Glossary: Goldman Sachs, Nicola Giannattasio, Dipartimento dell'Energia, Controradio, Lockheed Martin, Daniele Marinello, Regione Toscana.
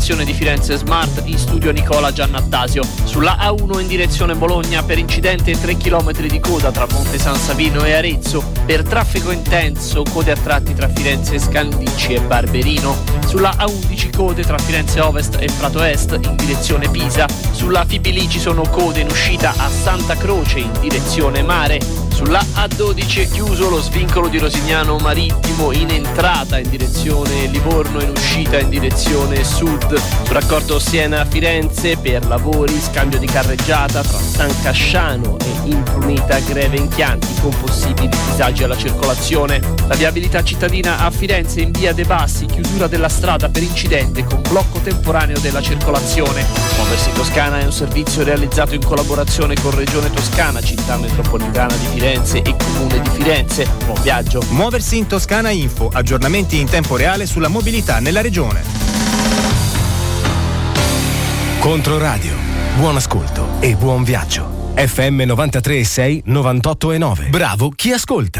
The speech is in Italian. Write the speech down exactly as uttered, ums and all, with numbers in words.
stazione di Firenze Smart, in studio Nicola Giannattasio. Sulla A uno in direzione Bologna per incidente tre chilometri di coda tra Monte San Savino e Arezzo, per traffico intenso code a tratti tra Firenze Scandicci e Barberino. Sulla A undici code tra Firenze Ovest e Prato Est in direzione Pisa. Sulla Fibili ci sono code in uscita a Santa Croce in direzione Mare. Sulla A dodici è chiuso lo svincolo di Rosignano Marittimo in entrata in direzione Livorno, in uscita in direzione sud. Sul raccordo Siena-Firenze per lavori, scambio di carreggiata tra San Casciano e Imprunita Greve in Chianti, con possibili disagi alla circolazione. La viabilità cittadina a Firenze in via De Bassi, chiusura della strada per incidente con blocco temporaneo della circolazione. Muoversi Toscana è un servizio realizzato in collaborazione con Regione Toscana, Città Metropolitana di Firenze e Comune di Firenze. Buon viaggio. Muoversi in Toscana Info, aggiornamenti in tempo reale sulla mobilità nella regione. Controradio, buon ascolto e buon viaggio. F M novantatré e sei, novantotto e nove. Bravo chi ascolta.